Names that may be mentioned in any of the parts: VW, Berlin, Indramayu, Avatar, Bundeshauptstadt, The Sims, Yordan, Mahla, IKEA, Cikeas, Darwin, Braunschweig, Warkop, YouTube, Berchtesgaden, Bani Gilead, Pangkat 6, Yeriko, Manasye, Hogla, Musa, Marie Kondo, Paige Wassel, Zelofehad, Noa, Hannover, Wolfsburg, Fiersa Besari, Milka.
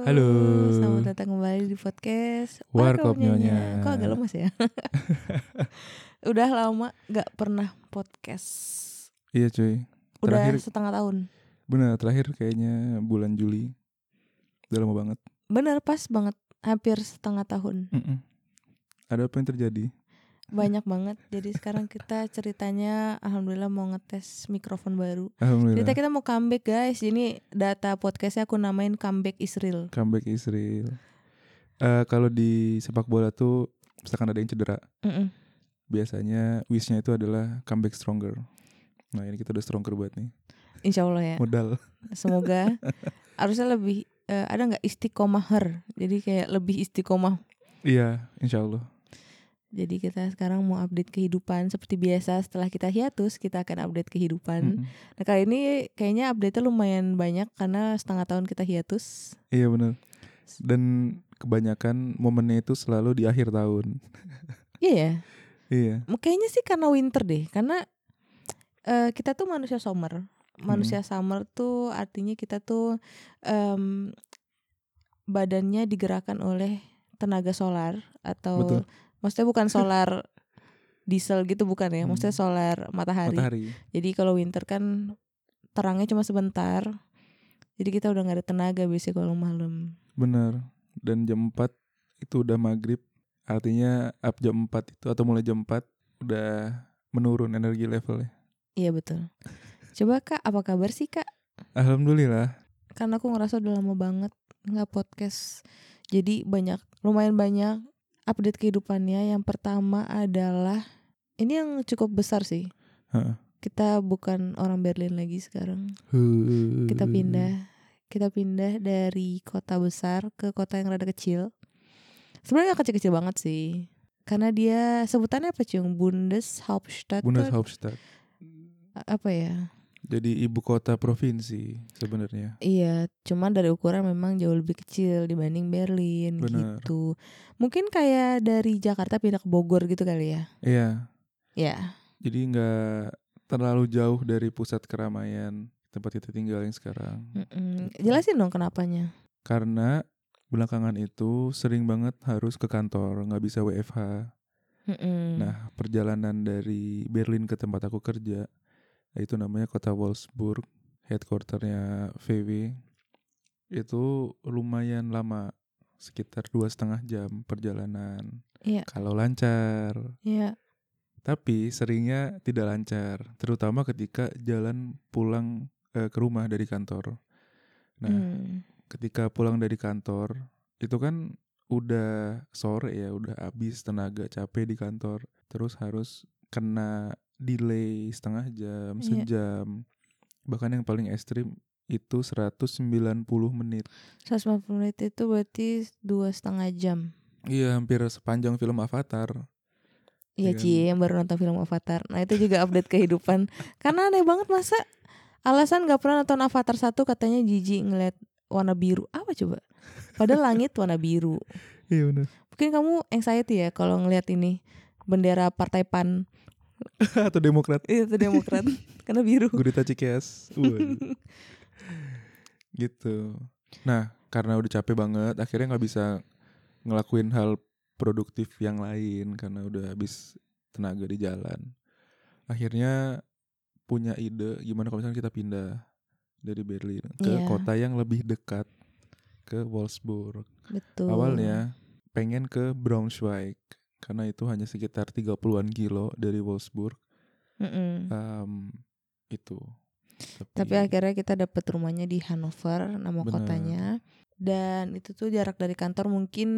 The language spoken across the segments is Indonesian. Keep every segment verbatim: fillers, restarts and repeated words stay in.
Halo, selamat datang kembali di podcast Warkop Nyonya. Kok agak lemas ya? Udah lama gak pernah podcast. Iya cuy, terakhir, udah setengah tahun. Bener, terakhir kayaknya bulan Juli. Udah lama banget. Bener, pas banget, hampir setengah tahun. Mm-mm. Ada apa yang terjadi? Banyak banget, jadi sekarang kita ceritanya Alhamdulillah mau ngetes mikrofon baru. Cerita kita mau comeback guys, jadi data podcastnya aku namain Comeback Israel. Comeback Israel. Uh, Kalau di sepak bola tuh misalkan ada yang cedera, mm-mm, biasanya wishnya itu adalah comeback stronger. Nah ini kita udah stronger buat nih. Insya Allah ya. Modal. Semoga. Harusnya lebih uh, ada nggak istiqomahher? Jadi kayak lebih istiqomah. Iya, Insya Allah. Jadi kita sekarang mau update kehidupan seperti biasa. Setelah kita hiatus, kita akan update kehidupan. Mm-hmm. Nah kali ini kayaknya update-nya lumayan banyak karena setengah tahun kita hiatus. Iya benar. Dan kebanyakan momennya itu selalu di akhir tahun. Iya. Ya? Iya. Kayaknya sih karena winter deh, karena uh, kita tuh manusia summer. Manusia hmm. summer tuh artinya kita tuh um, badannya digerakkan oleh tenaga solar atau betul, maksudnya bukan solar diesel gitu bukan ya, hmm. maksudnya solar matahari. matahari. Jadi kalau winter kan terangnya cuma sebentar. Jadi kita udah enggak ada tenaga biasanya kalau malam. Benar. Dan jam empat itu udah maghrib. Artinya up jam empat itu atau mulai jam empat udah menurun energi levelnya. Iya betul. Coba kak, apa kabar sih kak? Alhamdulillah. Karena aku ngerasa udah lama banget gak podcast. Jadi banyak, lumayan banyak update kehidupannya. Yang pertama adalah, ini yang cukup besar sih. Huh. Kita bukan orang Berlin lagi sekarang. Huh. Kita pindah. Kita pindah dari kota besar ke kota yang rada kecil. Sebenarnya gak kecil-kecil banget sih, karena dia sebutannya apa cung? Bundeshauptstadt. Bundeshauptstadt. Apa ya? Jadi ibu kota provinsi sebenarnya. Iya, cuman dari ukuran memang jauh lebih kecil dibanding Berlin. Bener. Gitu. Mungkin kayak dari Jakarta pindah ke Bogor gitu kali ya? Iya. Iya. Jadi nggak terlalu jauh dari pusat keramaian tempat kita tinggal yang sekarang. Mm-mm. Jelasin dong kenapanya. Karena belakangan itu sering banget harus ke kantor, nggak bisa W F H. Mm-mm. Nah, perjalanan dari Berlin ke tempat aku kerja, itu namanya kota Wolfsburg, headquarternya V W, itu lumayan lama, sekitar dua setengah jam perjalanan. Yeah. Kalau lancar. Yeah. Tapi seringnya tidak lancar, terutama ketika jalan pulang eh, ke rumah dari kantor. Nah, mm. ketika pulang dari kantor, itu kan udah sore ya, udah habis tenaga, capek di kantor. Terus harus kena delay setengah jam, yeah, sejam. Bahkan yang paling ekstrim itu seratus sembilan puluh menit. seratus sembilan puluh menit itu berarti dua setengah jam. Iya, hampir sepanjang film Avatar. Iya, Cie, yang baru nonton film Avatar. Nah, itu juga update kehidupan. Karena aneh banget masa alasan gak pernah nonton Avatar satu katanya jijik ngeliat warna biru, apa coba? Padahal langit warna biru. Iya benar. Mungkin kamu anxiety ya kalau ngelihat ini bendera partai P A N atau Demokrat. Iya, atau Demokrat karena biru. Gurita Cikeas. Gitu. Nah, karena udah capek banget, akhirnya nggak bisa ngelakuin hal produktif yang lain karena udah habis tenaga di jalan. Akhirnya punya ide gimana kalau misalnya kita pindah dari Berlin ke yeah, kota yang lebih dekat, ke Wolfsburg. Betul. Awalnya pengen ke Braunschweig karena itu hanya sekitar tiga puluhan kilo dari Wolfsburg. Um, itu. Tapi, Tapi akhirnya kita dapet rumahnya di Hannover, nama bener, kotanya. Dan itu tuh jarak dari kantor mungkin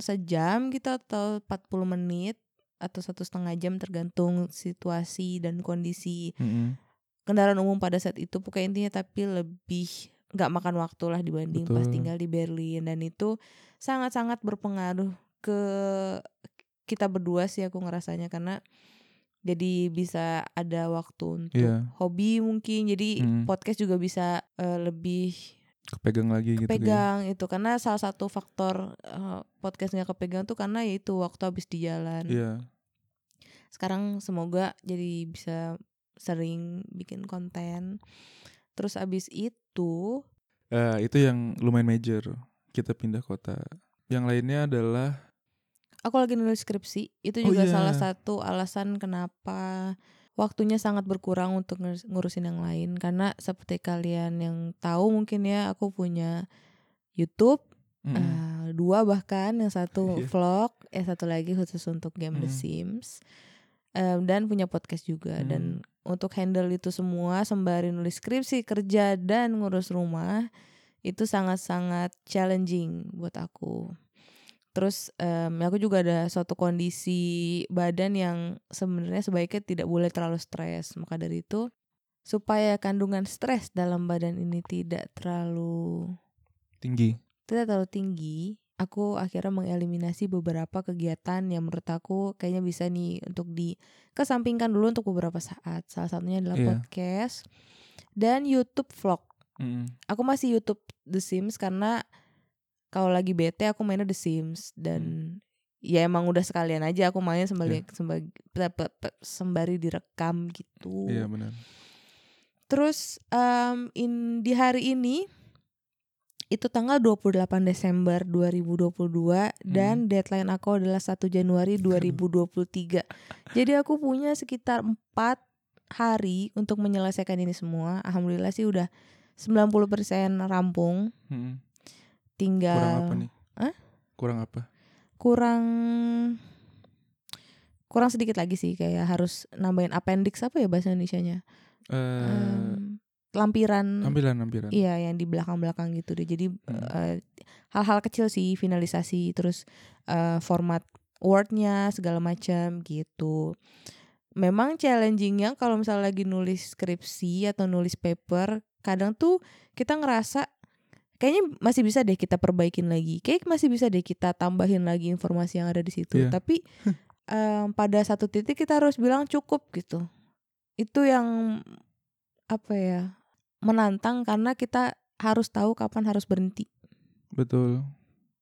sejam gitu atau empat puluh menit atau satu setengah jam tergantung situasi dan kondisi. Mm-mm. Kendaraan umum pada saat itu pokoknya intinya, tapi lebih gak makan waktu lah dibanding betul, pas tinggal di Berlin. Dan itu sangat-sangat berpengaruh ke kita berdua sih aku ngerasanya, karena jadi bisa ada waktu untuk yeah, hobi mungkin. Jadi hmm. podcast juga bisa uh, lebih kepegang lagi kepegang gitu. Kepegang ya, itu karena salah satu faktor uh, podcast gak kepegang tuh karena ya itu waktu habis di jalan. Yeah. Sekarang semoga jadi bisa sering bikin konten. Terus abis itu uh, itu yang lumayan major kita pindah kota. Yang lainnya adalah aku lagi nulis skripsi. Itu juga oh, yeah. salah satu alasan kenapa waktunya sangat berkurang untuk ngurusin yang lain. Karena seperti kalian yang tahu mungkin ya, aku punya YouTube mm. uh, dua bahkan, yang satu yeah. vlog, yang satu lagi khusus untuk game mm. The Sims. Uh, dan punya podcast juga. Mm. Dan untuk handle itu semua sembari nulis skripsi, kerja, dan ngurus rumah, itu sangat-sangat challenging buat aku. Terus um, aku juga ada suatu kondisi badan yang sebenarnya sebaiknya tidak boleh terlalu stres. Maka dari itu, supaya kandungan stres dalam badan ini tidak terlalu tinggi, tidak terlalu tinggi, aku akhirnya mengeliminasi beberapa kegiatan yang menurut aku kayaknya bisa nih untuk dikesampingkan dulu untuk beberapa saat. Salah satunya adalah yeah. podcast dan YouTube vlog. Mm. Aku masih YouTube The Sims karena kalau lagi bete aku mainnya The Sims dan mm. ya emang udah sekalian aja aku main sembari yeah. sembari, sembari direkam gitu. Iya yeah, benar. Terus um, in, di hari ini itu tanggal dua puluh delapan Desember dua ribu dua puluh dua hmm. dan deadline aku adalah satu Januari dua ribu dua puluh tiga. Jadi aku punya sekitar empat hari untuk menyelesaikan ini semua. Alhamdulillah sih udah sembilan puluh persen rampung. Hmm. Tinggal kurang apa nih? Huh? Kurang apa? Kurang kurang sedikit lagi sih, kayak harus nambahin appendix, apa ya bahasa Indonesianya? Eh uh... um, lampiran, lampiran, lampiran. Iya, yang di belakang-belakang gitu deh. Jadi hmm. uh, hal-hal kecil sih, finalisasi, terus uh, format wordnya segala macam gitu. Memang challengingnya kalau misalnya lagi nulis skripsi atau nulis paper, kadang tuh kita ngerasa kayaknya masih bisa deh kita perbaikin lagi, kayak masih bisa deh kita tambahin lagi informasi yang ada di situ. Yeah. Tapi um, pada satu titik kita harus bilang cukup gitu. Itu yang apa ya? Menantang, karena kita harus tahu kapan harus berhenti. Betul.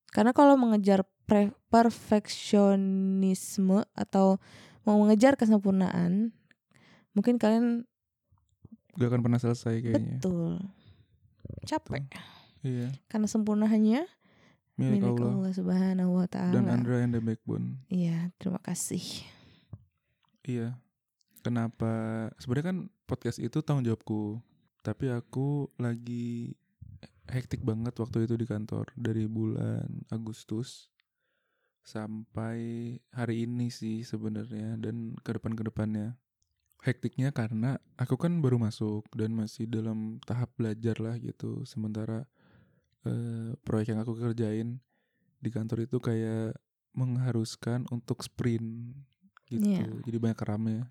Karena kalau mengejar pre- perfeksionisme atau mau mengejar kesempurnaan, mungkin kalian gak akan pernah selesai kayaknya. Betul. Capek. Betul. Iya. Karena sempurnanya milik Allah. Allah Subhanahu wa Ta'ala. Dan Andra and the Backbone. Iya, terima kasih. Iya. Kenapa? Sebenarnya kan podcast itu tanggung jawabku. Tapi aku lagi hektik banget waktu itu di kantor. Dari bulan Agustus sampai hari ini sih sebenarnya. Dan ke depan-kedepannya. Hektiknya karena aku kan baru masuk dan masih dalam tahap belajar lah gitu. Sementara eh, proyek yang aku kerjain di kantor itu kayak mengharuskan untuk sprint gitu. Yeah. Jadi banyak keramnya.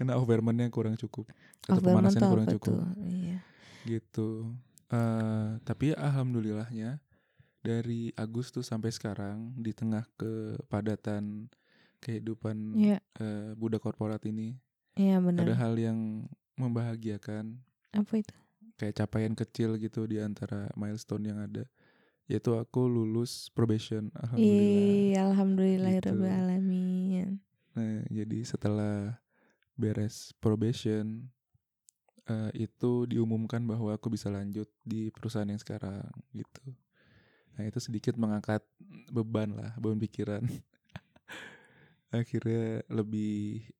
Karena overmannya kurang cukup atau pemanasannya kurang cukup tuh, iya. gitu. Uh, tapi alhamdulillahnya dari Agustus sampai sekarang di tengah kepadatan kehidupan yeah. uh, budak korporat ini, yeah, ada hal yang membahagiakan. Apa itu? Kayak capaian kecil gitu di antara milestone yang ada. Yaitu aku lulus probation. Alhamdulillah. Alhamdulillahirabbil alamin. Nah, jadi setelah beres probation uh, itu diumumkan bahwa aku bisa lanjut di perusahaan yang sekarang gitu. Nah, itu sedikit mengangkat beban lah, beban pikiran. Akhirnya lebih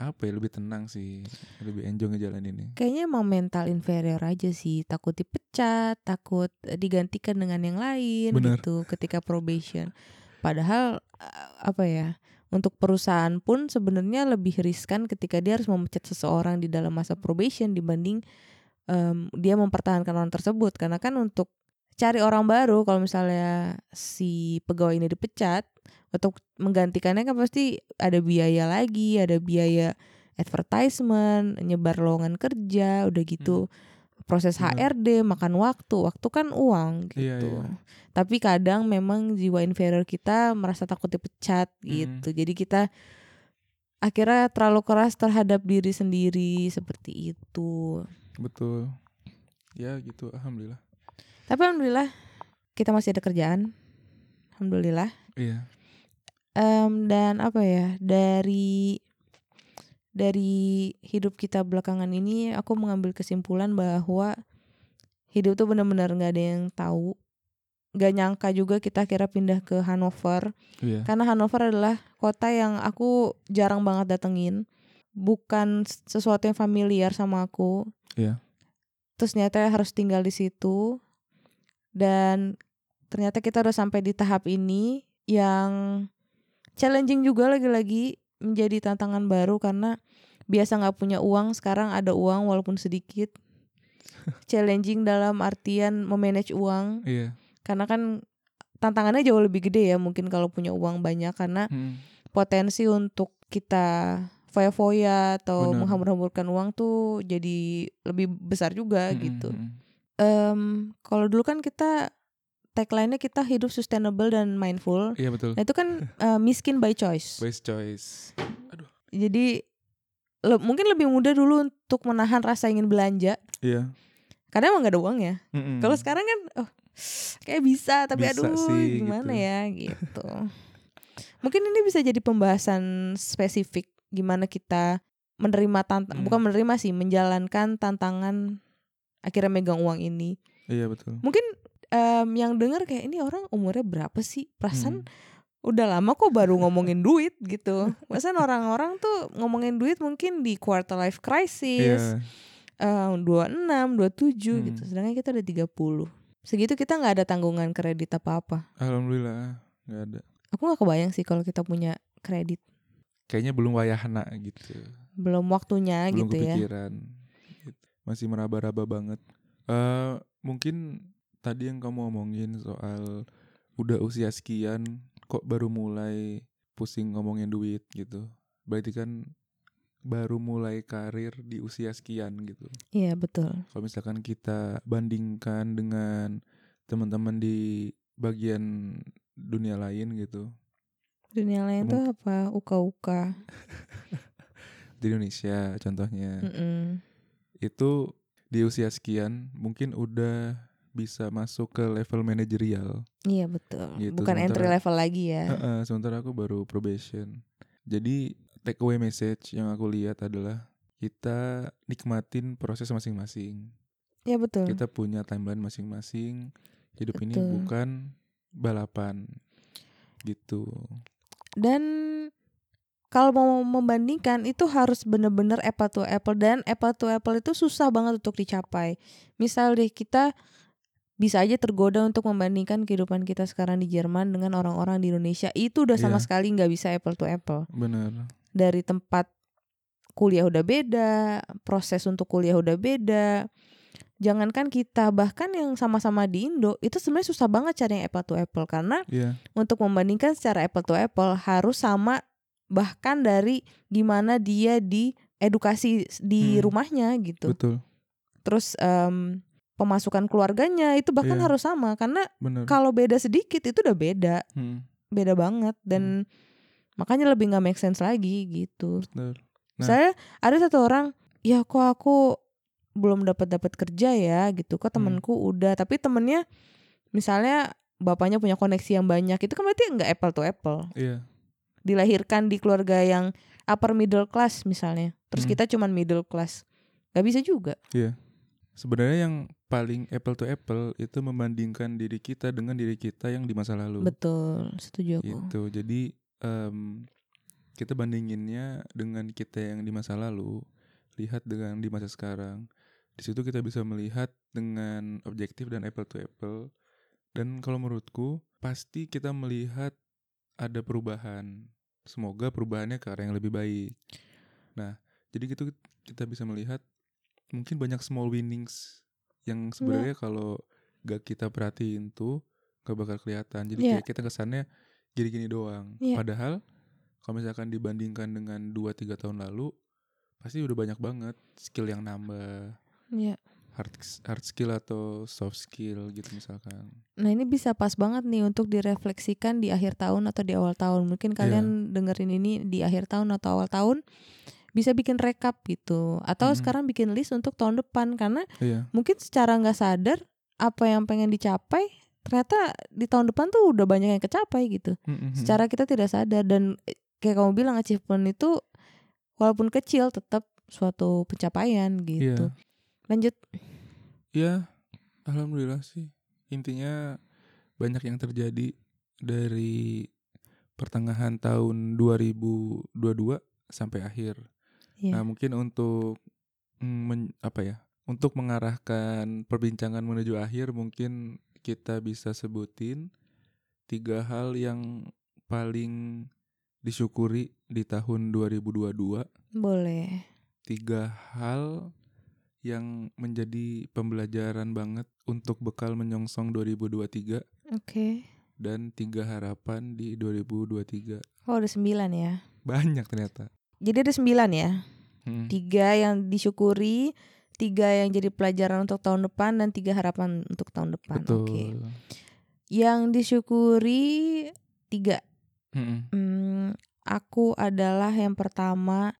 apa ya, lebih tenang sih, lebih enjoy ngejalanin ini. Kayaknya emang mental inferior aja sih, takut dipecat, takut digantikan dengan yang lain. Bener. Gitu ketika probation. Padahal apa ya? Untuk perusahaan pun sebenarnya lebih riskan ketika dia harus memecat seseorang di dalam masa probation dibanding um, dia mempertahankan orang tersebut. Karena kan untuk cari orang baru, kalau misalnya si pegawai ini dipecat, untuk menggantikannya kan pasti ada biaya lagi, ada biaya advertisement, nyebar lowongan kerja, udah gitu. Hmm. Proses H R D, makan waktu, waktu kan uang gitu. Iya, iya. Tapi kadang memang jiwa inferior kita merasa takut dipecat gitu. Mm. Jadi kita akhirnya terlalu keras terhadap diri sendiri seperti itu. Betul. Ya gitu, alhamdulillah. Tapi alhamdulillah kita masih ada kerjaan. Alhamdulillah. Iya. Um, dan apa ya, dari Dari hidup kita belakangan ini, aku mengambil kesimpulan bahwa hidup tuh benar-benar nggak ada yang tahu gak nyangka juga kita akhirnya pindah ke Hannover. Yeah. Karena Hannover adalah kota yang aku jarang banget datengin. Bukan sesuatu yang familiar sama aku. Yeah. Terus ternyata harus tinggal di situ. Dan ternyata kita udah sampai di tahap ini yang challenging juga, lagi-lagi menjadi tantangan baru karena biasa gak punya uang, sekarang ada uang walaupun sedikit. Challenging dalam artian memanage uang. Yeah. Karena kan tantangannya jauh lebih gede ya mungkin kalau punya uang banyak, karena hmm. potensi untuk kita foya-foya atau Bener. menghambur-hamburkan uang tuh jadi lebih besar juga hmm. gitu. Um, kalau dulu kan kita tagline-nya kita hidup sustainable dan mindful. Iya betul. Nah itu kan uh, miskin by choice. By choice. Aduh. Jadi le- mungkin lebih mudah dulu untuk menahan rasa ingin belanja. Iya. Karena emang gak ada uang ya. Kalau sekarang kan oh, kayak bisa, tapi bisa aduh sih, gimana gitu. ya gitu. Mungkin ini bisa jadi pembahasan spesifik gimana kita menerima tantang, hmm. bukan menerima sih, menjalankan tantangan akhirnya megang uang ini. Iya betul. Mungkin um, yang dengar kayak ini orang umurnya berapa sih? Perasaan hmm. udah lama kok baru ngomongin duit gitu. Perasaan orang-orang tuh ngomongin duit mungkin di quarter life crisis, yeah. um, dua puluh enam, dua puluh tujuh hmm. gitu. Sedangkan kita udah tiga puluh. Segitu kita gak ada tanggungan kredit apa-apa. Alhamdulillah gak ada. Aku gak kebayang sih kalau kita punya kredit. Kayaknya belum wayahna gitu. Belum waktunya belum gitu kepikiran. Ya Belum gitu. kepikiran Masih meraba-raba banget. uh, Mungkin tadi yang kamu omongin soal udah usia sekian kok baru mulai pusing ngomongin duit gitu. Berarti kan baru mulai karir di usia sekian gitu. Iya betul. Kalau misalkan kita bandingkan dengan teman-teman di bagian dunia lain gitu. Dunia lain itu Mung- apa? Uka-uka. Di Indonesia contohnya. Mm-mm. Itu di usia sekian mungkin udah bisa masuk ke level manajerial. Iya betul. Gitu. Bukan sementara, entry level lagi ya. Uh-uh, sementara aku baru probation. Jadi take away message yang aku lihat adalah kita nikmatin proses masing-masing. Ya betul. Kita punya timeline masing-masing. Hidup betul. Ini bukan balapan gitu. Dan kalau mau membandingkan itu harus benar-benar apple to apple, dan apple to apple itu susah banget untuk dicapai. Misal deh kita bisa aja tergoda untuk membandingkan kehidupan kita sekarang di Jerman dengan orang-orang di Indonesia. Itu udah sama yeah. sekali gak bisa apple to apple. Benar. Dari tempat kuliah udah beda, proses untuk kuliah udah beda. Jangankan kita, bahkan yang sama-sama di Indo, itu sebenarnya susah banget cari yang apple to apple. Karena yeah. untuk membandingkan secara apple to apple harus sama, bahkan dari gimana dia di edukasi di hmm. rumahnya gitu. Betul. Terus Um, pemasukan keluarganya itu bahkan yeah. harus sama, karena kalau beda sedikit itu udah beda, hmm. beda banget, dan hmm. makanya lebih nggak make sense lagi gitu. Bener. Nah. Misalnya ada satu orang, ya kok aku belum dapat dapat kerja ya gitu, kok temanku hmm. udah, tapi temennya misalnya bapaknya punya koneksi yang banyak, itu kan berarti nggak apple to apple. Yeah. Dilahirkan di keluarga yang upper middle class misalnya, terus hmm. kita cuman middle class, nggak bisa juga. Yeah. Sebenarnya yang paling apple to apple itu membandingkan diri kita dengan diri kita yang di masa lalu. Betul, setuju aku. Gitu. Jadi um, kita bandinginnya dengan kita yang di masa lalu, lihat dengan di masa sekarang. Di situ kita bisa melihat dengan objektif dan apple to apple. Dan kalau menurutku pasti kita melihat ada perubahan. Semoga perubahannya ke arah yang lebih baik. Nah, jadi gitu kita bisa melihat mungkin banyak small winnings yang sebenarnya kalau gak kita perhatiin tuh gak bakal kelihatan. Jadi yeah. kayak kita kesannya gini-gini doang. Yeah. Padahal kalau misalkan dibandingkan dengan dua tiga tahun lalu, pasti udah banyak banget skill yang nambah. Yeah. Hard, hard skill atau soft skill gitu misalkan. Nah ini bisa pas banget nih untuk direfleksikan di akhir tahun atau di awal tahun. Mungkin kalian yeah. dengerin ini di akhir tahun atau awal tahun, bisa bikin rekap gitu, atau hmm. sekarang bikin list untuk tahun depan, karena iya. mungkin secara nggak sadar apa yang pengen dicapai ternyata di tahun depan tuh udah banyak yang kecapai gitu. Mm-hmm. Secara kita tidak sadar, dan kayak kamu bilang achievement itu walaupun kecil tetap suatu pencapaian gitu. Yeah. Lanjut. Iya, alhamdulillah sih. Intinya banyak yang terjadi dari pertengahan tahun dua ribu dua puluh dua sampai akhir. Yeah. Nah, mungkin untuk men, apa ya? Untuk mengarahkan perbincangan menuju akhir, mungkin kita bisa sebutin tiga hal yang paling disyukuri di tahun dua ribu dua puluh dua. Boleh. Tiga hal yang menjadi pembelajaran banget untuk bekal menyongsong dua ribu dua puluh tiga. Oke. Okay. Dan tiga harapan di dua ribu dua puluh tiga. Oh, ada sembilan ya? Banyak ternyata. Jadi ada sembilan ya? Hmm. Tiga yang disyukuri, tiga yang jadi pelajaran untuk tahun depan, dan tiga harapan untuk tahun depan. Betul. Okay. Yang disyukuri tiga. Mm-mm. Hmm, aku adalah yang pertama.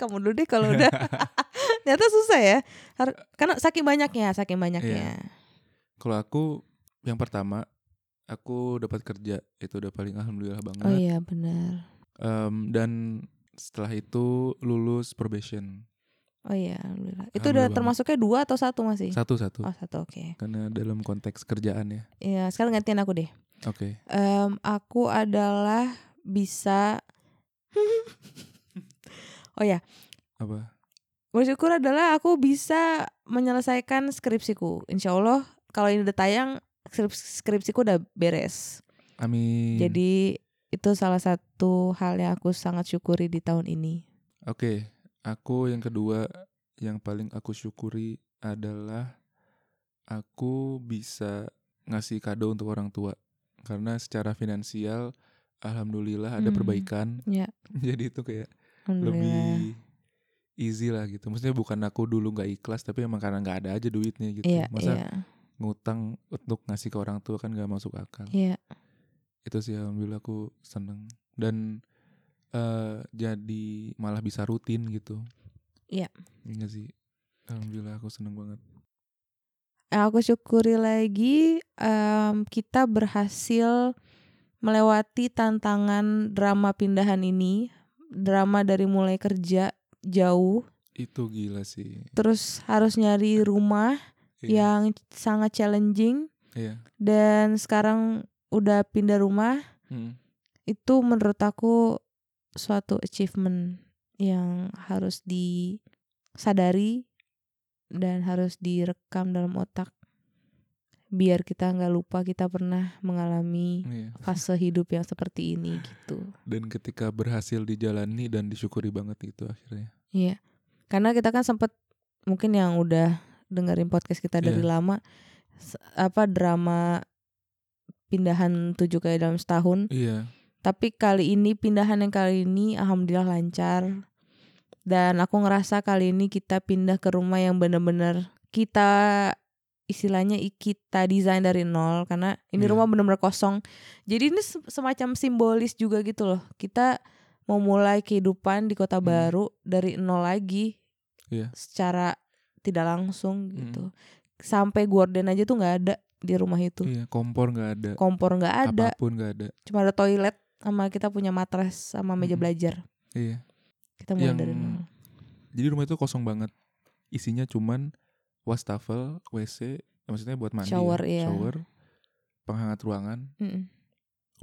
Kamu dulu deh kalau udah. Ternyata susah ya. Karena saking banyaknya, saking banyaknya. Iya. Kalau aku yang pertama, aku dapat kerja, itu udah paling alhamdulillah banget. Oh iya benar. Um, dan setelah itu lulus probation. Oh iya, alhamdulillah. Itu udah termasuknya dua atau satu masih? Satu, satu. Oh satu, oke. Okay. Karena dalam konteks kerjaan ya. Iya, sekarang gantian aku deh. Oke. Okay. Um, aku adalah bisa. Oh ya. Apa? Bersyukur adalah aku bisa menyelesaikan skripsiku. Insya Allah kalau ini udah tayang skrips- skripsiku udah beres. Amin. Jadi itu salah satu hal yang aku sangat syukuri di tahun ini. Oke. Okay. Aku yang kedua yang paling aku syukuri adalah aku bisa ngasih kado untuk orang tua. Karena secara finansial alhamdulillah ada hmm, perbaikan. Ya. Jadi itu kayak lebih easy lah gitu. Maksudnya bukan aku dulu gak ikhlas, tapi emang karena gak ada aja duitnya gitu. Ya, masa ya. Ngutang untuk ngasih ke orang tua kan gak masuk akal. Ya. Itu sih alhamdulillah aku seneng. Dan Uh, jadi malah bisa rutin gitu. Iya. Iya sih. Alhamdulillah aku seneng banget. Aku syukuri lagi um, kita berhasil melewati tantangan drama pindahan ini. Drama dari mulai kerja jauh. Itu gila sih. Terus harus nyari rumah iya. yang sangat challenging. Iya. Dan sekarang udah pindah rumah. Hmm. Itu menurut aku suatu achievement yang harus disadari dan harus direkam dalam otak biar kita nggak lupa kita pernah mengalami iya. fase hidup yang seperti ini gitu. Dan ketika berhasil dijalani dan disyukuri banget itu akhirnya. Iya, karena kita kan sempat mungkin yang udah dengerin podcast kita dari iya. lama apa drama pindahan tujuh kali dalam setahun. Iya. Tapi kali ini, pindahan yang kali ini alhamdulillah lancar. Dan aku ngerasa kali ini kita pindah ke rumah yang benar-benar kita, istilahnya kita desain dari nol. Karena ini yeah. rumah benar-benar kosong. Jadi ini semacam simbolis juga gitu loh. Kita memulai kehidupan di kota hmm. baru dari nol lagi. Yeah. Secara tidak langsung gitu. Hmm. Sampai gorden aja tuh gak ada di rumah itu. Iya, kompor gak ada. Kompor gak ada. Apapun gak ada. Cuma ada toilet sama kita punya matras sama meja hmm. belajar. Iya. Kita mulai yang, dari nol. Jadi rumah itu kosong banget. Isinya cuman wastafel, W C, maksudnya buat mandi, shower, ya. Iya. Shower, penghangat ruangan. Mm-mm.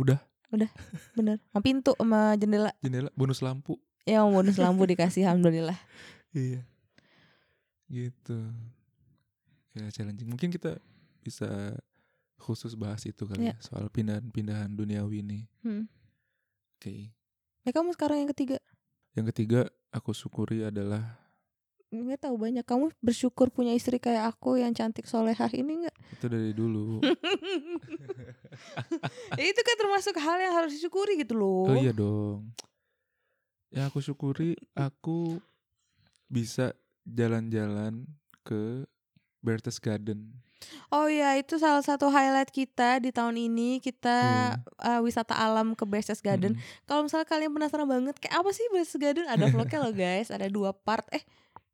Udah. Udah, bener. Sama pintu sama jendela. Jendela, bonus lampu. Ya, bonus lampu dikasih alhamdulillah. Iya. Gitu. Ya challenging. Mungkin kita bisa khusus bahas itu kali ya, ya soal pindahan-pindahan duniawi ini. Hmm. Oke. Okay. Nah, kamu sekarang yang ketiga. Yang ketiga aku syukuri adalah. Nggak tahu banyak. Kamu bersyukur punya istri kayak aku yang cantik solehah ini nggak? Itu dari dulu. Ya, itu kan termasuk hal yang harus disyukuri gitu loh. Oh iya dong. Yang aku syukuri aku bisa jalan-jalan ke Berchtesgaden. Oh iya, itu salah satu highlight kita di tahun ini. Kita yeah. uh, wisata alam ke Berchtesgaden. Mm-hmm. Kalau misalnya kalian penasaran banget kayak apa sih Berchtesgaden, ada vlognya loh guys. Ada dua part, eh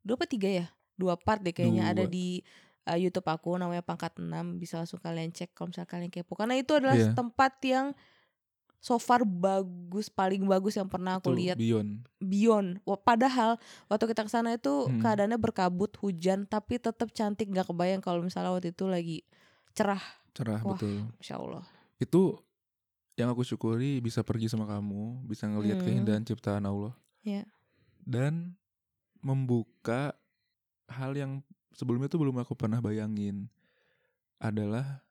dua apa tiga ya? Dua part deh kayaknya dua. Ada di uh, YouTube aku namanya Pangkat enam. Bisa langsung kalian cek kalau misalnya kalian kepo. Karena itu adalah yeah. tempat yang so far bagus, paling bagus yang pernah aku lihat. Beyond. Beyond. Padahal waktu kita kesana itu hmm. keadaannya berkabut, hujan, tapi tetap cantik. Gak kebayang kalau misalnya waktu itu lagi cerah. cerah. Wah, betul. Insya Allah. Itu yang aku syukuri, bisa pergi sama kamu, bisa ngelihat hmm. keindahan ciptaan Allah. Yeah. Dan membuka hal yang sebelumnya tuh belum aku pernah bayangin, adalah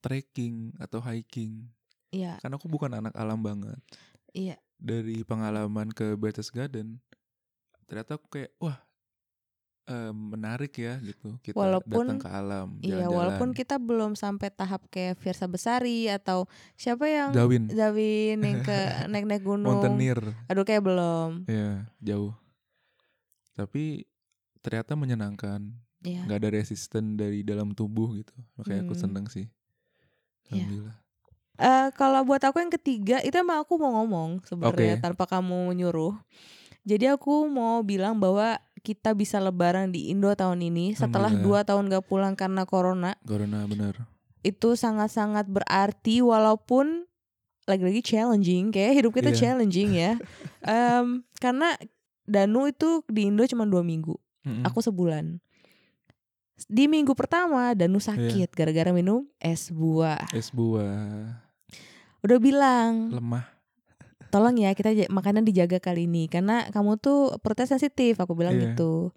trekking atau hiking. Yeah. Karena aku bukan anak alam banget. Iya. Yeah. Dari pengalaman ke Berchtesgaden, ternyata aku kayak wah e, menarik ya gitu. Kita walaupun, datang ke alam, jalan-jalan. Iya, walaupun kita belum sampai tahap kayak Fiersa Besari atau siapa yang Darwin, Darwin yang ke naik-naik gunung. Mountaineer. Aduh kayak belum. Iya, jauh. Tapi ternyata menyenangkan. Iya. Gak ada resisten dari dalam tubuh gitu. Makanya hmm. aku seneng sih. Alhamdulillah. Iya. Uh, kalau buat aku yang ketiga itu emang aku mau ngomong sebenarnya, okay, tanpa kamu nyuruh. Jadi aku mau bilang bahwa kita bisa lebaran di Indo tahun ini setelah dua tahun gak pulang karena corona. Corona benar. Itu sangat-sangat berarti, walaupun lagi-lagi challenging, kayak hidup kita yeah. challenging ya. um, karena Danu itu di Indo cuma dua minggu, mm-hmm. aku sebulan. Di minggu pertama Danu sakit yeah. gara-gara minum es buah. Es buah. Udah bilang lemah. Tolong ya kita makanan dijaga kali ini karena kamu tuh perutnya sensitif, aku bilang yeah. gitu.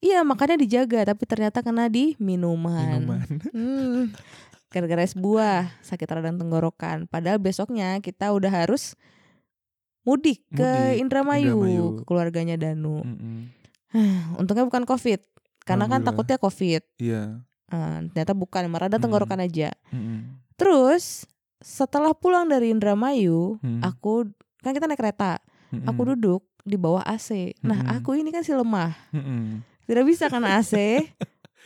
Iya, makannya dijaga tapi ternyata kena di minuman. Minuman. Hmm. Gara-gara es buah, sakit radang tenggorokan. Padahal besoknya kita udah harus mudik, mudik. ke Indramayu, Indramayu ke keluarganya Danu. Huh, untungnya bukan Covid. Karena kan takutnya Covid. Iya. Uh, ternyata bukan, malah ada tenggorokan mm. aja. Mm. Terus setelah pulang dari Indramayu, mm. aku kan kita naik kereta. Mm. Aku duduk di bawah A C. Mm. Nah, aku ini kan si lemah. Mm. Tidak bisa kena A C.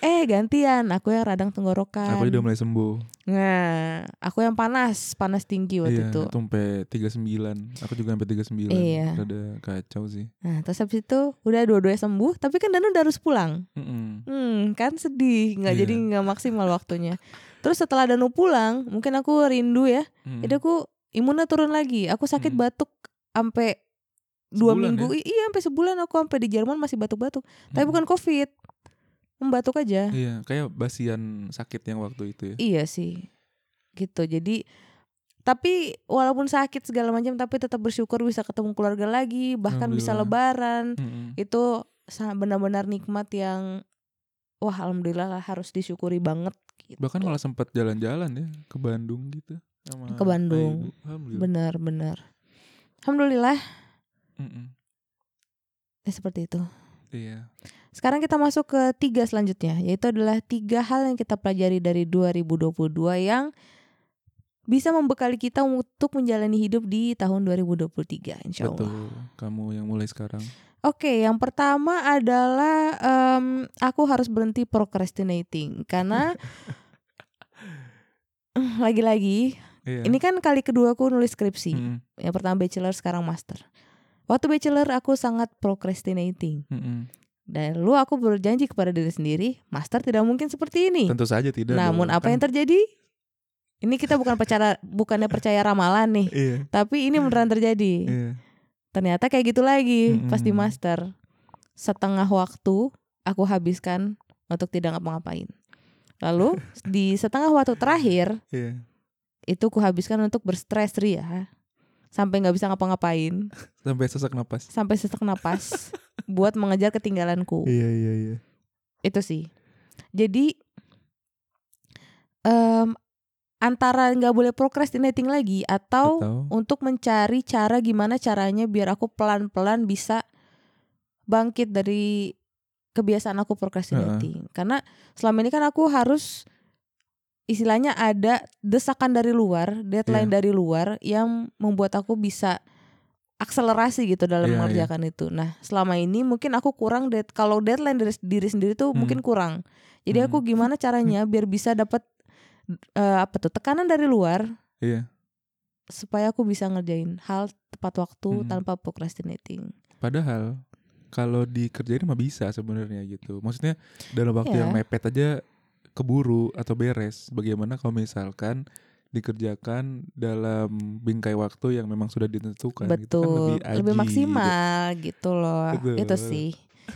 eh, gantian aku yang radang tenggorokan. Aku udah mulai sembuh. Nah, aku yang panas, panas tinggi waktu iya, itu. Iya, sampai tiga puluh sembilan. Aku juga sampai tiga puluh sembilan. Iya. Rada kacau sih. Nah, terus habis itu udah dua-duanya sembuh, tapi kan Danu udah harus pulang. Mm-mm. Hmm, kan sedih, enggak yeah. jadi enggak maksimal waktunya. Terus setelah Danu pulang, mungkin aku rindu ya. Mm. Jadi aku imunnya turun lagi. Aku sakit mm. batuk sampai dua minggu. Ya? Iya, sampai sebulan aku sampai di Jerman masih batuk-batuk. Mm. Tapi bukan Covid. Membatuk aja. Iya, kayak basian sakit yang waktu itu ya. Iya sih. Gitu. Jadi tapi walaupun sakit segala macam tapi tetap bersyukur bisa ketemu keluarga lagi, bahkan bisa lebaran. Mm-hmm. Itu benar-benar nikmat yang wah, alhamdulillah lah, harus disyukuri banget gitu. Bahkan malah sempat jalan-jalan ya ke Bandung gitu sama ke Bandung. Benar-benar. Alhamdulillah. Heeh. Eh, seperti itu. Iya. Sekarang kita masuk ke tiga selanjutnya, yaitu adalah tiga hal yang kita pelajari dari dua ribu dua puluh dua yang bisa membekali kita untuk menjalani hidup di tahun dua ribu dua puluh tiga, insya Allah. Betul, kamu yang mulai sekarang. Oke, yang pertama adalah um, aku harus berhenti procrastinating karena lagi-lagi iya. ini kan kali kedua aku nulis skripsi, hmm. yang pertama bachelor sekarang master. Waktu bachelor aku sangat procrastinating. Mm-mm. Dan lu aku berjanji kepada diri sendiri, master tidak mungkin seperti ini. Tentu saja tidak. Namun dong. Apa kan. Yang terjadi? Ini kita bukan percaya, bukannya percaya ramalan nih, iya. tapi ini beneran terjadi. Iya. Ternyata kayak gitu lagi, mm-hmm. pas di master setengah waktu aku habiskan untuk tidak ngapa-ngapain. Lalu di setengah waktu terakhir iya. itu aku habiskan untuk berstres ria. Sampai gak bisa ngapa-ngapain. Sampai sesak napas. Sampai sesak napas. buat mengejar ketinggalanku. Iya, iya, iya. Itu sih. Jadi, um, antara gak boleh procrastinating lagi, atau, atau untuk mencari cara gimana caranya biar aku pelan-pelan bisa bangkit dari kebiasaan aku procrastinating. Uh-huh. Karena selama ini kan aku harus, istilahnya ada desakan dari luar, deadline yeah. dari luar yang membuat aku bisa akselerasi gitu dalam yeah, mengerjakan yeah. itu. Nah, selama ini mungkin aku kurang dead, kalau deadline dari diri sendiri tuh hmm. mungkin kurang. Jadi hmm. aku gimana caranya biar bisa dapat uh, apa tuh tekanan dari luar, yeah. supaya aku bisa ngerjain hal tepat waktu hmm. tanpa procrastinating. Padahal kalau dikerjain mah bisa sebenarnya gitu. Maksudnya dalam waktu yeah. yang mepet aja keburu atau beres. Bagaimana kalau misalkan dikerjakan dalam bingkai waktu yang memang sudah ditentukan. Betul, gitu kan lebih, aji, lebih maksimal gitu, gitu loh. Betul. Itu sih,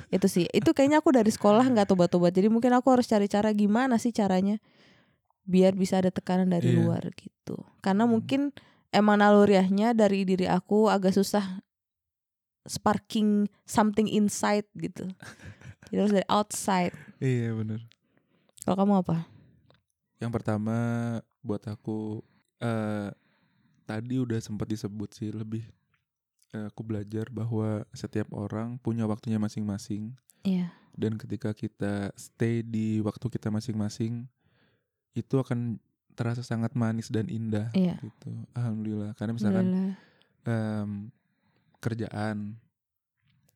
itu sih. Itu kayaknya aku dari sekolah nggak tobat-tobat. Jadi mungkin aku harus cari cara gimana sih caranya biar bisa ada tekanan dari yeah. luar gitu. Karena mungkin emang naluriahnya dari diri aku agak susah sparking something inside gitu. Jadi harus dari outside. Iya yeah, benar. Kalau kamu apa? Yang pertama buat aku uh, tadi udah sempat disebut sih, lebih uh, aku belajar bahwa setiap orang punya waktunya masing-masing. Iya. Yeah. Dan ketika kita stay di waktu kita masing-masing, itu akan terasa sangat manis dan indah iya. gitu. Alhamdulillah. Karena misalkan um, kerjaan,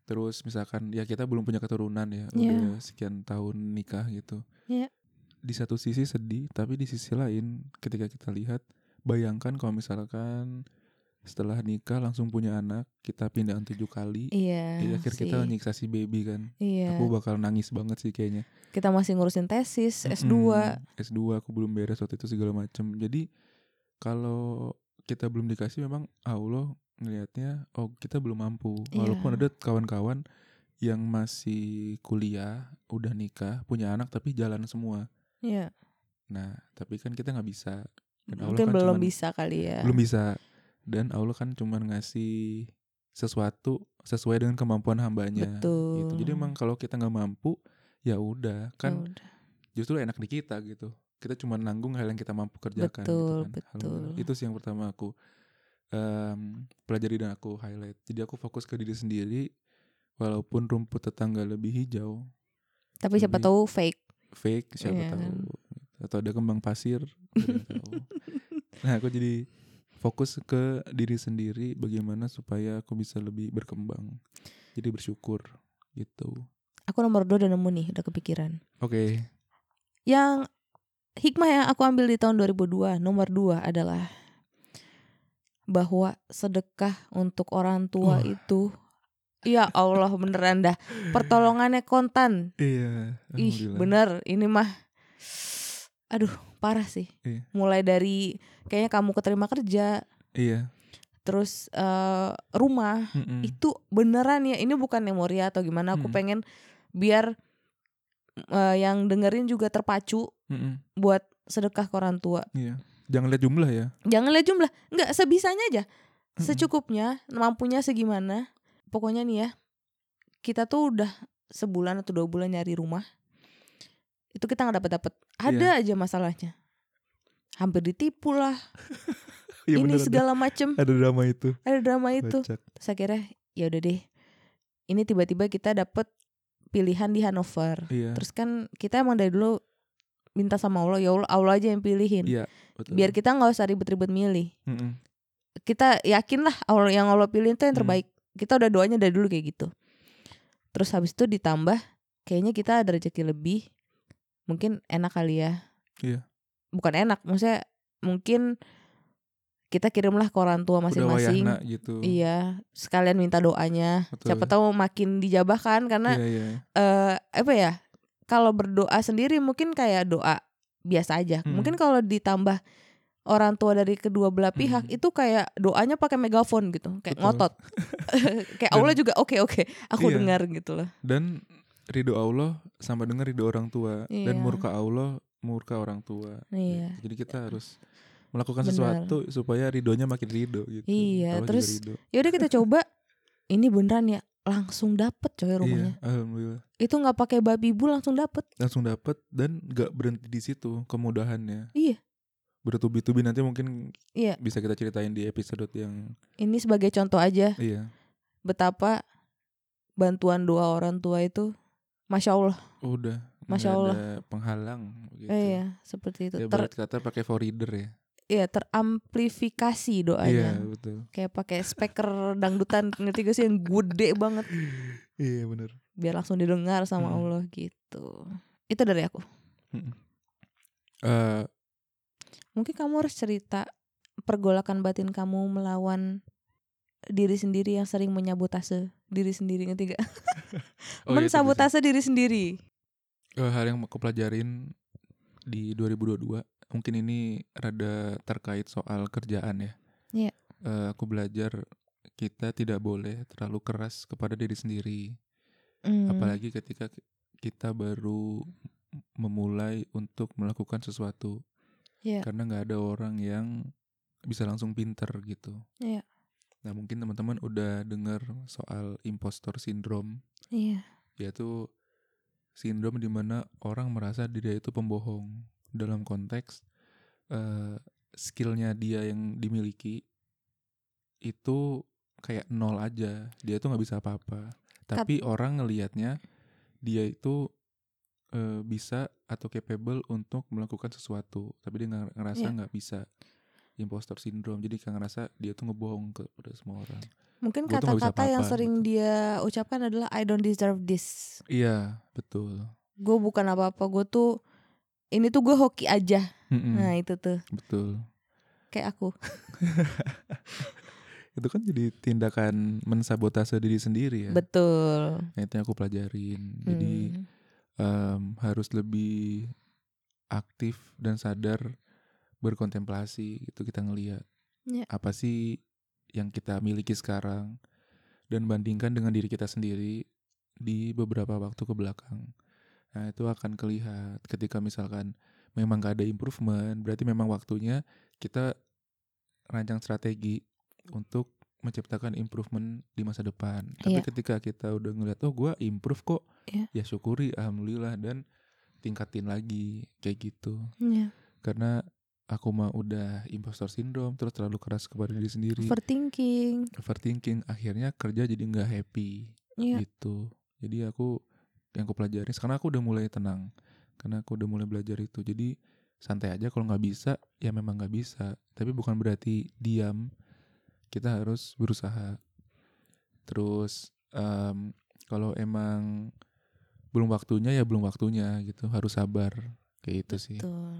terus misalkan ya kita belum punya keturunan ya, yeah. udah sekian tahun nikah gitu. Yeah. Di satu sisi sedih, tapi di sisi lain ketika kita lihat, bayangkan kalau misalkan setelah nikah langsung punya anak, kita pindahan tujuh kali, iya, di akhir kita nyiksa si baby kan, iya. aku bakal nangis banget sih kayaknya. Kita masih ngurusin tesis, S dua, mm-hmm. S dua aku belum beres waktu itu segala macam. Jadi kalau kita belum dikasih, memang Allah ngelihatnya, oh kita belum mampu. Walaupun iya. ada kawan-kawan yang masih kuliah, udah nikah, punya anak tapi jalan semua. Iya. Nah tapi kan kita nggak bisa. Dan mungkin Allah kan belum cuman, bisa kali ya. Belum bisa. Dan Allah kan cuma ngasih sesuatu sesuai dengan kemampuan hambanya. Betul. Gitu. Jadi emang kalau kita nggak mampu, ya udah kan. Yaudah. Justru enak di kita gitu. Kita cuma nanggung hal yang kita mampu kerjakan. Betul, gitu kan. Betul. Itu sih yang pertama aku um, pelajari dan aku highlight. Jadi aku fokus ke diri sendiri, walaupun rumput tetangga lebih hijau. Tapi lebih siapa tahu fake. Fake siapa yeah. tahu. Atau ada kembang pasir. Ada tahu. Nah aku jadi fokus ke diri sendiri, bagaimana supaya aku bisa lebih berkembang. Jadi bersyukur gitu. Aku nomor dua udah nemu nih, udah kepikiran. Oke. Okay. Yang hikmah yang aku ambil di tahun dua ribu dua, nomor dua adalah bahwa sedekah untuk orang tua oh. itu, ya Allah beneran dah, pertolongannya kontan. Iya. Ih bener, ini mah. Aduh parah sih iya. Mulai dari kayaknya kamu keterima kerja iya. Terus uh, rumah mm-mm. itu beneran ya. Ini bukan memoria atau gimana. Aku mm. pengen biar uh, yang dengerin juga terpacu mm-mm. buat sedekah ke orang tua iya. Jangan lihat jumlah ya. Jangan lihat jumlah. Enggak, sebisanya aja mm-mm. secukupnya, mampunya segimana. Pokoknya nih ya, kita tuh udah sebulan atau dua bulan nyari rumah, itu kita nggak dapat-dapat, ada yeah. aja masalahnya, hampir ditipu lah, ya ini segala macem. Ada drama itu. Ada drama itu. Bacak. Terus akhirnya ya udah deh, ini tiba-tiba kita dapet pilihan di Hannover. Yeah. Terus kan kita emang dari dulu minta sama Allah, ya Allah, Allah aja yang pilihin. Yeah, betul. Biar kita nggak usah ribet-ribet milih. Mm-hmm. Kita yakin lah Allah yang Allah pilihin itu yang terbaik. Mm. Kita udah doanya dari dulu kayak gitu. Terus habis itu ditambah, kayaknya kita ada rezeki lebih. Mungkin enak kali ya yeah. Bukan enak, maksudnya mungkin kita kirimlah ke orang tua masing-masing gitu. Iya, sekalian minta doanya. Betul. Siapa tahu makin dijabah kan. Karena yeah, yeah. Uh, apa ya, kalau berdoa sendiri mungkin kayak doa biasa aja hmm. Mungkin kalau ditambah orang tua dari kedua belah pihak hmm. itu kayak doanya pakai megafon gitu. Kayak betul. Ngotot kayak Allah juga oke oke aku yeah. dengar gitu loh. Dan ridho Allah sama dengar ridho orang tua iya. dan murka Allah murka orang tua iya. Jadi kita harus melakukan benar. Sesuatu supaya ridhonya makin ridho gitu. Iya Allah terus yaudah kita coba ini beneran ya langsung dapet coy rumahnya iya, alhamdulillah. Itu nggak pakai babi bu langsung dapet langsung dapet dan nggak berhenti di situ kemudahannya iya bertubi-tubi nanti mungkin iya. bisa kita ceritain di episode yang ini sebagai contoh aja iya. betapa bantuan doa orang tua itu Masya Allah. Udah. Masya Allah. Ada penghalang. Gitu. Eh, iya, seperti itu. Ya, berat kata pakai four reader ya. Iya, teramplifikasi doanya. Iya, betul. Kayak pakai speaker dangdutan, ngerti gak sih yang gede banget. Iya, benar. Biar langsung didengar sama hmm. Allah gitu. Itu dari aku. Hmm. Uh, Mungkin kamu harus cerita pergolakan batin kamu melawan diri sendiri yang sering menyabotase diri sendiri, ngerti gak? Oh, mensabotase iya, diri sendiri. Hal yang aku pelajarin di dua ribu dua puluh dua mungkin ini rada terkait soal kerjaan ya yeah. uh, aku belajar kita tidak boleh terlalu keras kepada diri sendiri mm. apalagi ketika kita baru memulai untuk melakukan sesuatu yeah. Karena nggak ada orang yang bisa langsung pinter gitu. Iya. Yeah. Nah mungkin teman-teman udah dengar soal impostor syndrome. Iya. Yeah. Yaitu sindrom di mana orang merasa dia itu pembohong dalam konteks uh, skillnya dia yang dimiliki itu kayak nol aja, dia tuh nggak bisa apa-apa. Tapi Kat- orang ngelihatnya dia itu uh, bisa atau capable untuk melakukan sesuatu, tapi dia ngerasa nggak yeah. bisa. Impostor syndrome, jadi kayak ngerasa dia tuh ngebohong kepada semua orang. Mungkin gua kata-kata apa-apa, yang sering gitu dia ucapkan adalah I don't deserve this. Iya, betul. Gue bukan apa-apa, gue tuh ini tuh gue hoki aja. Mm-mm. Nah itu tuh. Betul. Kayak aku. Itu kan jadi tindakan mensabotase diri sendiri ya. Betul. Nah, itu yang aku pelajarin. Jadi hmm. um, harus lebih aktif dan sadar berkontemplasi gitu, kita ngelihat yeah. apa sih yang kita miliki sekarang dan bandingkan dengan diri kita sendiri di beberapa waktu ke belakang. Nah itu akan kelihat ketika misalkan memang gak ada improvement, berarti memang waktunya kita rancang strategi untuk menciptakan improvement di masa depan. Tapi yeah. ketika kita udah ngelihat oh gue improve kok, yeah. ya syukuri, alhamdulillah, dan tingkatin lagi kayak gitu. Yeah. Karena aku mah udah impostor syndrome, terus terlalu keras kepada diri sendiri. Overthinking. Overthinking, akhirnya kerja jadi nggak happy yeah. gitu. Jadi aku yang aku pelajari, sekarang aku udah mulai tenang, karena aku udah mulai belajar itu. Jadi santai aja, kalau nggak bisa, ya memang nggak bisa. Tapi bukan berarti diam. Kita harus berusaha. Terus um, kalau emang belum waktunya ya belum waktunya gitu, harus sabar kayak itu sih. Betul.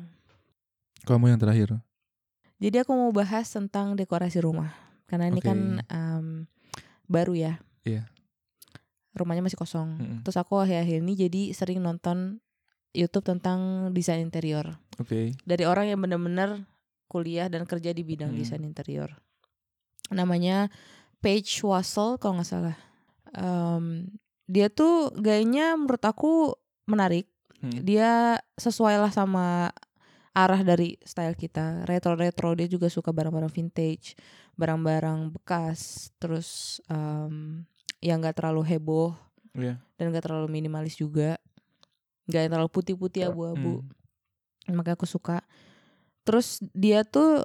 Kamu yang terakhir. Jadi aku mau bahas tentang dekorasi rumah, karena ini okay. kan um, baru ya. Iya. Yeah. Rumahnya masih kosong. Mm-hmm. Terus aku akhir-akhir ini jadi sering nonton YouTube tentang desain interior. Oke. Okay. Dari orang yang benar-benar kuliah dan kerja di bidang mm. desain interior. Namanya Paige Wassel kalau nggak salah. Um, dia tuh gayanya menurut aku menarik. Mm. Dia sesuai lah sama arah dari style kita, retro-retro. Dia juga suka barang-barang vintage, barang-barang bekas, terus um, yang gak terlalu heboh yeah. dan gak terlalu minimalis juga, gak yang terlalu putih-putih abu-abu. mm. Makanya aku suka. Terus dia tuh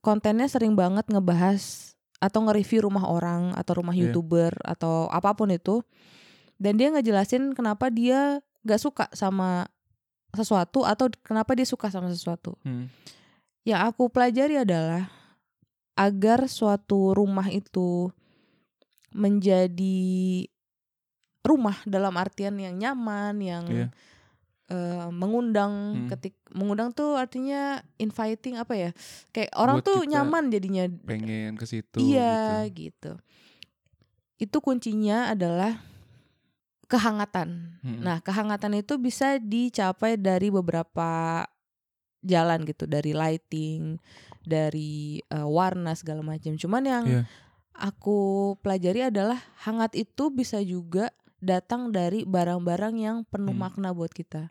kontennya sering banget ngebahas atau nge-review rumah orang atau rumah yeah. youtuber atau apapun itu, dan dia ngejelasin kenapa dia gak suka sama sesuatu atau kenapa dia suka sama sesuatu. hmm. Yang aku pelajari adalah agar suatu rumah itu menjadi rumah dalam artian yang nyaman, yang yeah. uh, mengundang. hmm. Ketik mengundang tuh artinya inviting, apa ya, kayak orang buat tuh nyaman jadinya, pengen ke situ. Iya gitu. gitu. Itu kuncinya adalah kehangatan. Hmm. Nah, kehangatan itu bisa dicapai dari beberapa jalan gitu, dari lighting, dari uh, warna segala macam. Cuman yang yeah. aku pelajari adalah hangat itu bisa juga datang dari barang-barang yang penuh hmm. makna buat kita.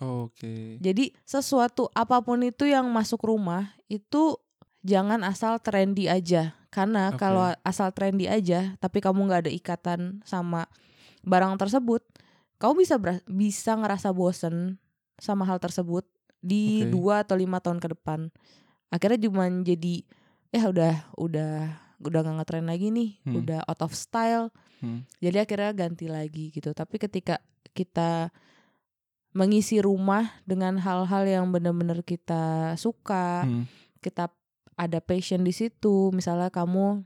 Oh, oke. Okay. Jadi sesuatu apapun itu yang masuk rumah itu jangan asal trendy aja. Karena okay. kalau asal trendy aja tapi kamu nggak ada ikatan sama barang tersebut, kau bisa ber- bisa ngerasa bosen sama hal tersebut di dua okay. atau lima tahun ke depan. Akhirnya cuma jadi ya udah udah udah nggak ngetren lagi nih, hmm. udah out of style. Hmm. Jadi akhirnya ganti lagi gitu. Tapi ketika kita mengisi rumah dengan hal-hal yang benar-benar kita suka, hmm. kita ada passion di situ. Misalnya kamu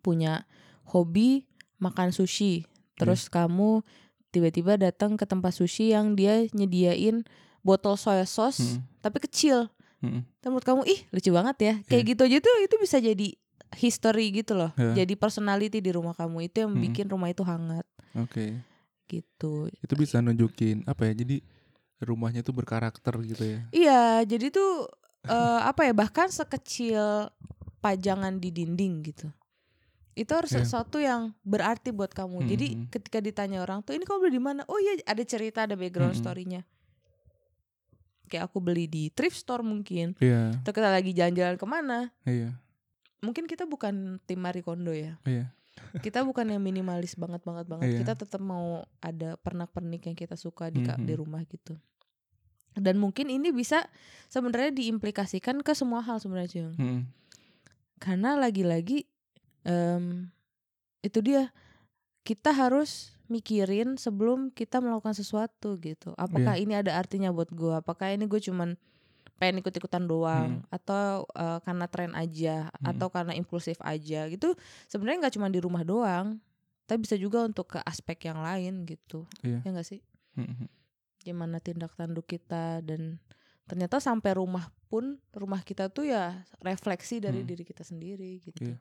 punya hobi makan sushi. Terus yeah. kamu tiba-tiba datang ke tempat sushi yang dia nyediain botol soya sauce, mm. tapi kecil. Mm. Menurut kamu, ih lucu banget ya. Kayak yeah. gitu aja tuh, itu bisa jadi history gitu loh. Yeah. Jadi personality di rumah kamu, itu yang mm. bikin rumah itu hangat. Oke. Okay. Gitu. Itu bisa nunjukin apa ya, jadi rumahnya tuh berkarakter gitu ya. Iya, jadi tuh uh, apa ya, bahkan sekecil pajangan di dinding gitu. Itu harus yeah. sesuatu yang berarti buat kamu. Mm-hmm. Jadi ketika ditanya orang tuh, ini kamu beli di mana? Oh iya, ada cerita, ada background mm-hmm. story-nya. kayak aku beli di thrift store mungkin, yeah. Atau kita lagi jalan-jalan kemana, yeah. Mungkin kita bukan tim Marie Kondo ya, yeah. Kita bukan yang minimalis banget-banget banget. Yeah. Kita tetap mau ada pernak-pernik yang kita suka di, mm-hmm. di rumah gitu. Dan mungkin ini bisa sebenarnya diimplikasikan ke semua hal sebenarnya, Jung. Mm-hmm. Karena lagi-lagi um, itu dia, kita harus mikirin sebelum kita melakukan sesuatu gitu. Apakah yeah. ini ada artinya buat gue? Apakah ini gue cuman pengen ikut-ikutan doang, hmm. atau uh, karena tren aja, hmm. atau karena impulsif aja gitu. Sebenarnya nggak cuma di rumah doang, tapi bisa juga untuk ke aspek yang lain gitu, yeah. ya nggak sih? Hmm. Gimana tindak tanduk kita, dan ternyata sampai rumah pun rumah kita tuh ya refleksi dari hmm. diri kita sendiri gitu, yeah.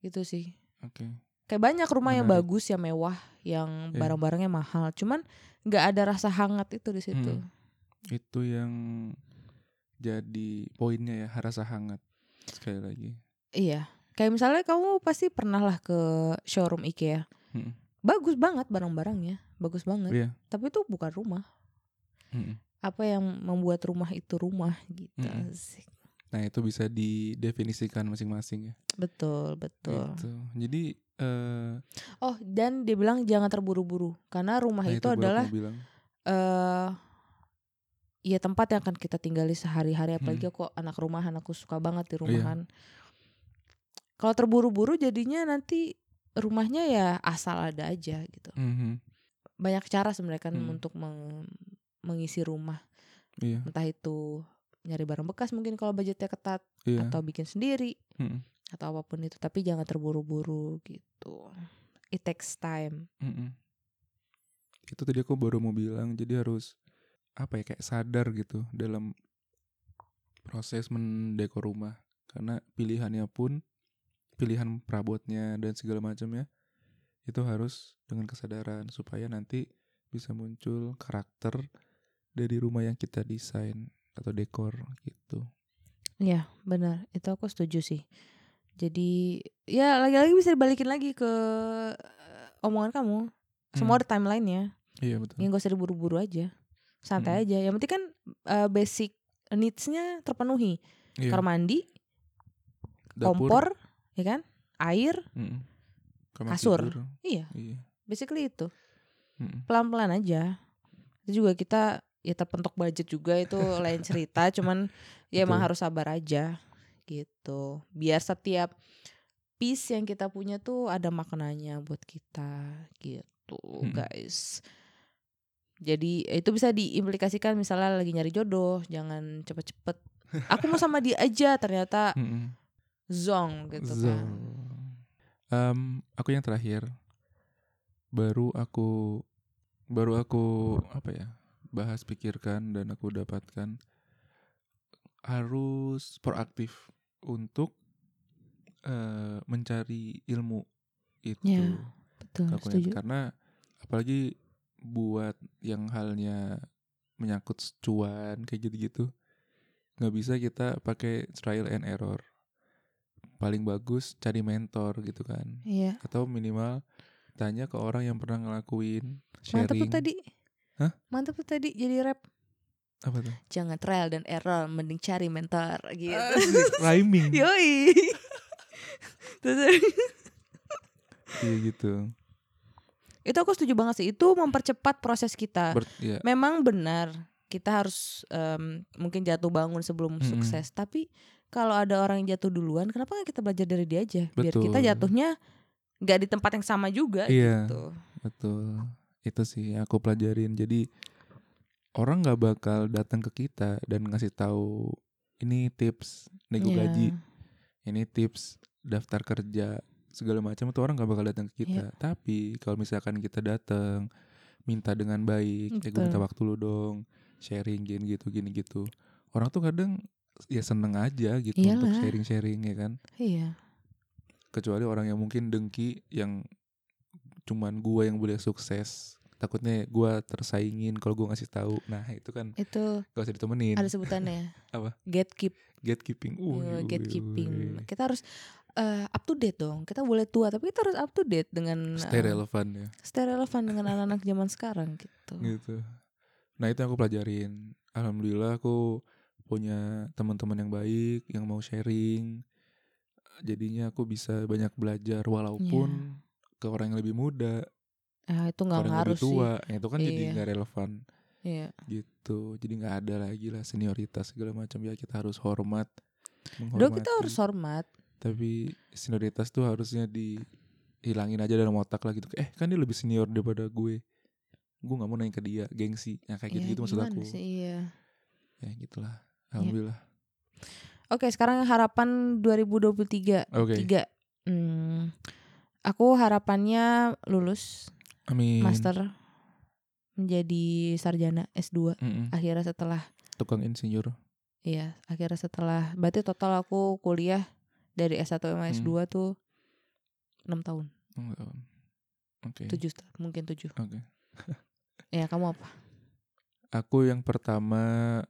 gitu sih. Okay. Kayak banyak rumah Menarik. Yang bagus, yang mewah, yang yeah. barang-barangnya mahal, cuman nggak ada rasa hangat itu di situ. Hmm. Itu yang jadi poinnya ya, rasa hangat sekali lagi. Iya, kayak misalnya kamu pasti pernah lah ke showroom IKEA, hmm. bagus banget barang-barangnya, bagus banget, yeah. tapi itu bukan rumah. hmm. Apa yang membuat rumah itu rumah gitu. hmm. Nah itu bisa didefinisikan masing-masing ya. Betul, betul gitu. Jadi uh, oh, dan dia bilang jangan terburu-buru, karena rumah nah, itu, itu adalah eh ya tempat yang akan kita tinggali sehari-hari. Apalagi hmm. aku anak rumahan, aku suka banget di rumahan. Oh, iya. Kalau terburu-buru jadinya nanti rumahnya ya asal ada aja gitu. Mm-hmm. Banyak cara sebenarnya kan hmm. untuk meng- mengisi rumah. Iya. Entah itu nyari barang bekas mungkin kalau budgetnya ketat, iya. atau bikin sendiri, hmm. atau apapun itu. Tapi jangan terburu-buru gitu. It takes time. Mm-hmm. Itu tadi aku baru mau bilang, jadi harus apa ya, kayak sadar gitu dalam proses mendekor rumah, karena pilihannya pun, pilihan perabotnya dan segala macamnya itu harus dengan kesadaran supaya nanti bisa muncul karakter dari rumah yang kita desain atau dekor gitu. Ya benar, itu aku setuju sih. Jadi ya lagi-lagi bisa dibalikin lagi ke omongan kamu, semua hmm. ada timeline-nya. Iya betul. Yang gak usah diburu-buru aja, santai hmm. aja. Yang penting kan uh, basic needs-nya terpenuhi. Yeah. Kamar mandi, dapur, kompor, ya kan? Air, hmm. kasur. Iya. Yeah. Basically itu. Hmm. Pelan-pelan aja. Itu juga kita ya terpentok budget juga, itu lain cerita, cuman ya emang harus sabar aja gitu. Biar setiap piece yang kita punya tuh ada maknanya buat kita gitu, hmm. guys. Jadi itu bisa diimplikasikan misalnya lagi nyari jodoh, jangan cepet-cepet. Aku mau sama dia aja, ternyata zong gitu kan. Um, aku yang terakhir, baru aku baru aku apa ya bahas, pikirkan, dan aku dapatkan harus proaktif untuk uh, mencari ilmu itu. Ya, betul, setuju. Karena apalagi buat yang halnya menyangkut cuan kayak gitu-gitu, nggak bisa kita pakai trial and error. Paling bagus cari mentor gitu kan, iya. atau minimal tanya ke orang yang pernah ngelakuin, sharing. Mantap tuh tadi. Hah? Mantap tuh tadi jadi rap. Apa tuh? Jangan trial dan error, mending cari mentor gitu. Uh, rhyming. Yoi. Terus. Iya gitu. Itu aku setuju banget sih, itu mempercepat proses kita. Ber, ya. Memang benar kita harus um, mungkin jatuh bangun sebelum mm-hmm. sukses, tapi kalau ada orang yang jatuh duluan, kenapa nggak kita belajar dari dia aja? Betul. Biar kita jatuhnya nggak di tempat yang sama juga. Iya, gitu. Betul, itu sih aku pelajarin. Jadi orang nggak bakal datang ke kita dan ngasih tahu ini tips nego yeah. gaji, ini tips daftar kerja, segala macam, itu orang gak bakal datang ke kita. Yeah. Tapi kalau misalkan kita datang, minta dengan baik, ya gue minta waktu lu dong, sharing gini gitu, gini gitu. Orang tuh kadang ya seneng aja gitu. Iyalah. Untuk sharing-sharing ya kan. Iya. Kecuali orang yang mungkin dengki, yang cuman gue yang boleh sukses. Takutnya gue tersaingin kalau gue ngasih tahu. Nah itu kan itu gak usah ditemenin. Ada sebutannya. Apa? Gatekeep. Gatekeeping. Uh, Gatekeeping. Kita harus uh, up to date dong. Kita boleh tua tapi kita harus up to date dengan stay relevan uh, ya. Stay relevan dengan anak-anak zaman sekarang gitu. Gitu. Nah itu yang aku pelajarin. alhamdulillah aku punya teman-teman yang baik yang mau sharing. Jadinya aku bisa banyak belajar walaupun yeah. ke orang yang lebih muda. Ah, itu nggak harus sih. Ya, itu kan iya. jadi nggak relevan. Iya. Gitu. Jadi nggak ada lagi lah senioritas segala macam, ya kita harus hormat. Duh, kita harus hormat. Tapi senioritas tuh harusnya dihilangin aja dalam otak lah gitu. Eh, kan dia lebih senior daripada gue. Gue nggak mau naik ke dia, gengsi. Nah, kayak gitu-gitu ya, maksud aku. Sih, iya. Ya gitulah. Alhamdulillah. Ya. Oke, sekarang harapan dua ribu dua puluh tiga. Oke. Tiga. Hmm, aku harapannya lulus. Amin. Master, menjadi sarjana S dua. Mm-mm. Akhirnya setelah tukang insinyur. Iya, akhirnya setelah berarti total aku kuliah dari S satu sama S dua mm. tuh enam tahun. enam tahun. Oke. Okay. tujuh mungkin tujuh. Oke. Okay. Ya, kamu apa? Aku yang pertama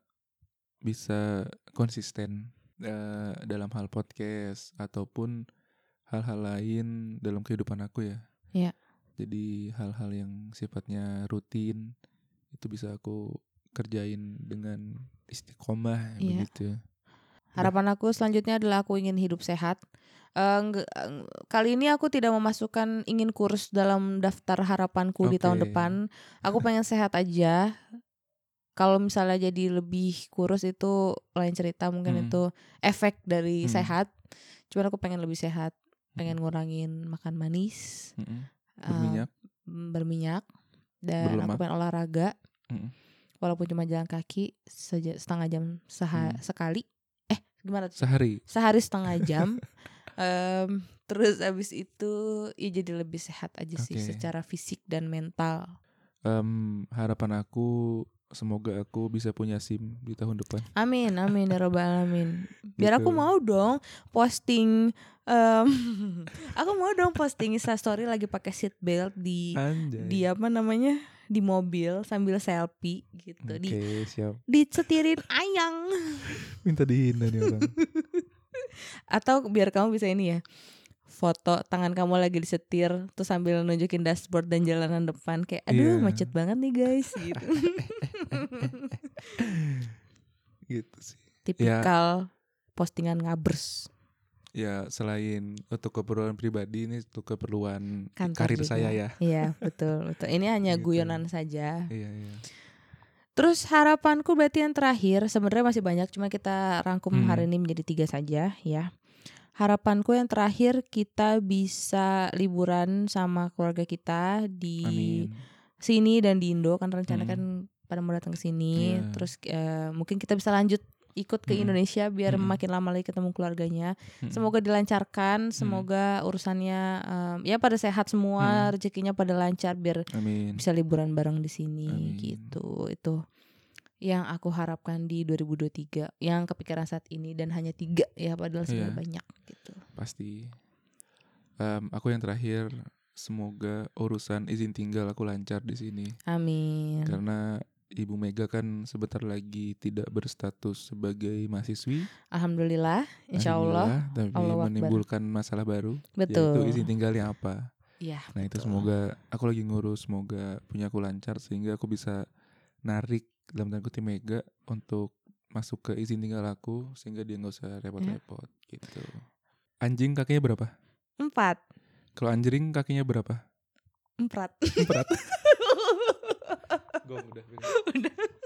bisa konsisten uh, dalam hal podcast ataupun hal-hal lain dalam kehidupan aku ya. Iya. Jadi hal-hal yang sifatnya rutin itu bisa aku kerjain dengan istiqomah yeah. begitu. Harapan aku selanjutnya adalah aku ingin hidup sehat. Uh, nge- uh, kali ini aku tidak memasukkan ingin kurus dalam daftar harapanku okay. di tahun depan. Aku pengen sehat aja. Kalau misalnya jadi lebih kurus itu lain cerita, mungkin hmm. itu efek dari hmm. sehat. Cuman aku pengen lebih sehat, pengen ngurangin makan manis. Hmm. Berminyak, uh, berminyak dan berlemak. Aku pengen olahraga mm. walaupun cuma jalan kaki seja, setengah jam seha, mm. sekali eh gimana tuh? sehari sehari setengah jam. um, terus abis itu ya jadi lebih sehat aja sih okay. secara fisik dan mental. Um, harapan aku semoga aku bisa punya SIM di tahun depan. Amin, amin, ya Rabbal alamin. Biar gitu. Aku mau dong posting, um, aku mau dong posting Instastory lagi pakai seat belt di, Anjay. di apa namanya, di mobil sambil selfie gitu. Oke, okay, siap. Disetirin ayang. Minta dihina nih orang. Atau biar kamu bisa ini ya, foto tangan kamu lagi disetir terus sambil nunjukin dashboard dan jalanan depan kayak aduh yeah. macet banget nih guys gitu. Gitu sih. Tipikal ya, postingan ngabers. Ya selain untuk keperluan pribadi ini untuk keperluan kantor karir juga. Saya ya. Iya betul betul. Ini hanya gitu. Guyonan saja. Iya iya. Terus harapanku berarti yang terakhir sebenarnya masih banyak cuma kita rangkum hmm. hari ini menjadi tiga saja ya. Harapanku yang terakhir kita bisa liburan sama keluarga kita di Amin. Sini dan di Indo kan rencana hmm. kan pada mau datang ke sini yeah. terus uh, mungkin kita bisa lanjut ikut ke hmm. Indonesia biar hmm. makin lama lagi ketemu keluarganya. Hmm. Semoga dilancarkan, semoga urusannya um, ya pada sehat semua, hmm. rezekinya pada lancar biar Amin. Bisa liburan bareng di sini Amin. Gitu. Itu yang aku harapkan di dua ribu dua puluh tiga yang kepikiran saat ini dan hanya tiga ya padahal sebenarnya yeah. banyak gitu. Pasti um, aku yang terakhir semoga urusan izin tinggal aku lancar di sini. Amin. Karena Ibu Mega kan sebentar lagi tidak berstatus sebagai mahasiswi. Alhamdulillah, insyaallah. Tapi Allah menimbulkan Akbar. Masalah baru. Betul. Yaitu izin tinggalnya apa? Iya. Nah betul. Itu semoga aku lagi ngurus, semoga punya aku lancar sehingga aku bisa narik dalam tanda kutip Mega untuk masuk ke izin tinggal aku sehingga dia nggak usah repot-repot ya. Gitu. Anjing kakinya berapa? Empat. Kalau anjing kakinya berapa? Emprat. Emprat. Gong udah. Udah.